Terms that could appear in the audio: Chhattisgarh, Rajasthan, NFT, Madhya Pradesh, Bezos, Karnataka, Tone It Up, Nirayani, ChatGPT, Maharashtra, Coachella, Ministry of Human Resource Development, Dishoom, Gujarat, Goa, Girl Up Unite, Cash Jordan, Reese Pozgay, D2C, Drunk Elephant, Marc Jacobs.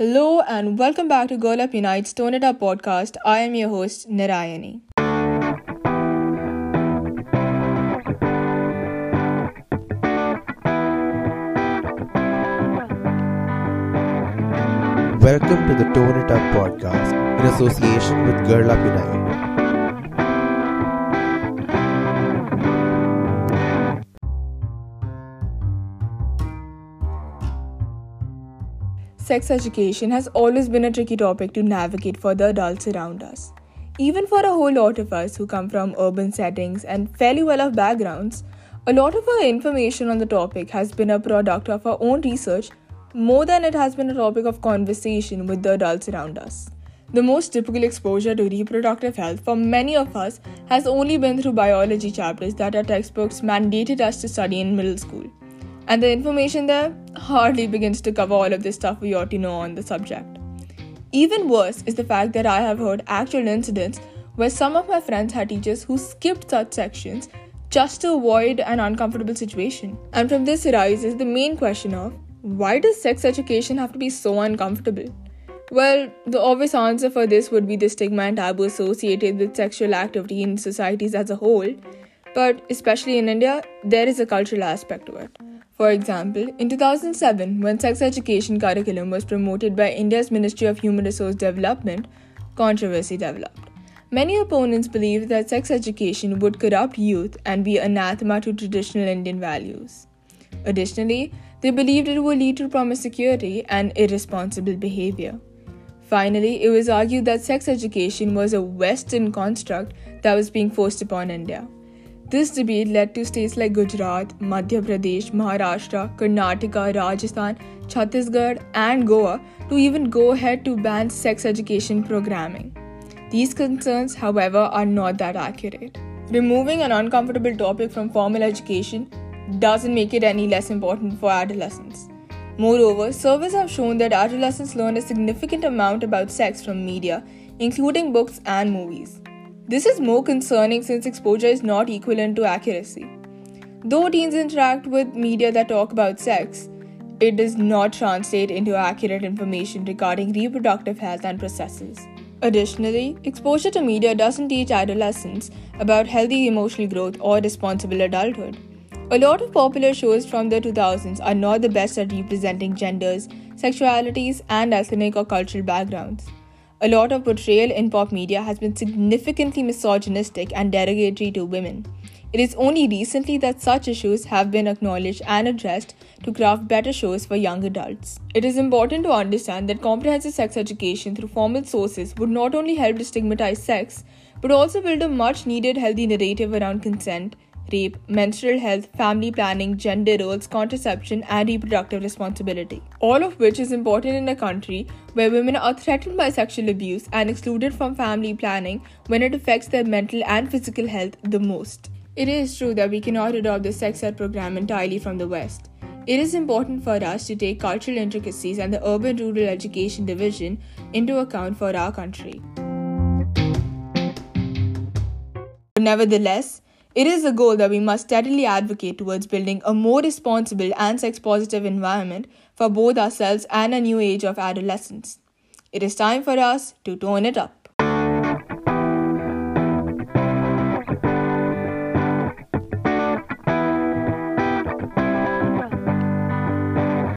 Hello and welcome back to Girl Up Unite's Tone It Up podcast. I am your host, Nirayani. Welcome to the Tone It Up podcast in association with Girl Up Unite. Sex education has always been a tricky topic to navigate for the adults around us. Even for a whole lot of us who come from urban settings and fairly well-off backgrounds, a lot of our information on the topic has been a product of our own research more than it has been a topic of conversation with the adults around us. The most typical exposure to reproductive health for many of us has only been through biology chapters that our textbooks mandated us to study in middle school. And the information there hardly begins to cover all of this stuff we ought to know on the subject. Even worse is the fact that I have heard actual incidents where some of my friends had teachers who skipped such sections just to avoid an uncomfortable situation. And from this arises the main question of, why does sex education have to be so uncomfortable? Well, the obvious answer for this would be the stigma and taboo associated with sexual activity in societies as a whole, but especially in India, there is a cultural aspect to it. For example, in 2007, when sex education curriculum was promoted by India's Ministry of Human Resource Development, controversy developed. Many opponents believed that sex education would corrupt youth and be anathema to traditional Indian values. Additionally, they believed it would lead to promiscuity and irresponsible behavior. Finally, it was argued that sex education was a Western construct that was being forced upon India. This debate led to states like Gujarat, Madhya Pradesh, Maharashtra, Karnataka, Rajasthan, Chhattisgarh, and Goa to even go ahead to ban sex education programming. These concerns, however, are not that accurate. Removing an uncomfortable topic from formal education doesn't make it any less important for adolescents. Moreover, surveys have shown that adolescents learn a significant amount about sex from media, including books and movies. This is more concerning since exposure is not equivalent to accuracy. Though teens interact with media that talk about sex, it does not translate into accurate information regarding reproductive health and processes. Additionally, exposure to media doesn't teach adolescents about healthy emotional growth or responsible adulthood. A lot of popular shows from the 2000s are not the best at representing genders, sexualities, and ethnic or cultural backgrounds. A lot of portrayal in pop media has been significantly misogynistic and derogatory to women. It is only recently that such issues have been acknowledged and addressed to craft better shows for young adults. It is important to understand that comprehensive sex education through formal sources would not only help destigmatize sex, but also build a much-needed healthy narrative around consent, rape, menstrual health, family planning, gender roles, contraception, and reproductive responsibility. All of which is important in a country where women are threatened by sexual abuse and excluded from family planning when it affects their mental and physical health the most. It is true that we cannot adopt the sex ed program entirely from the West. It is important for us to take cultural intricacies and the urban-rural education division into account for our country. Nevertheless, it is a goal that we must steadily advocate towards building a more responsible and sex-positive environment for both ourselves and a new age of adolescence. It is time for us to tone it up.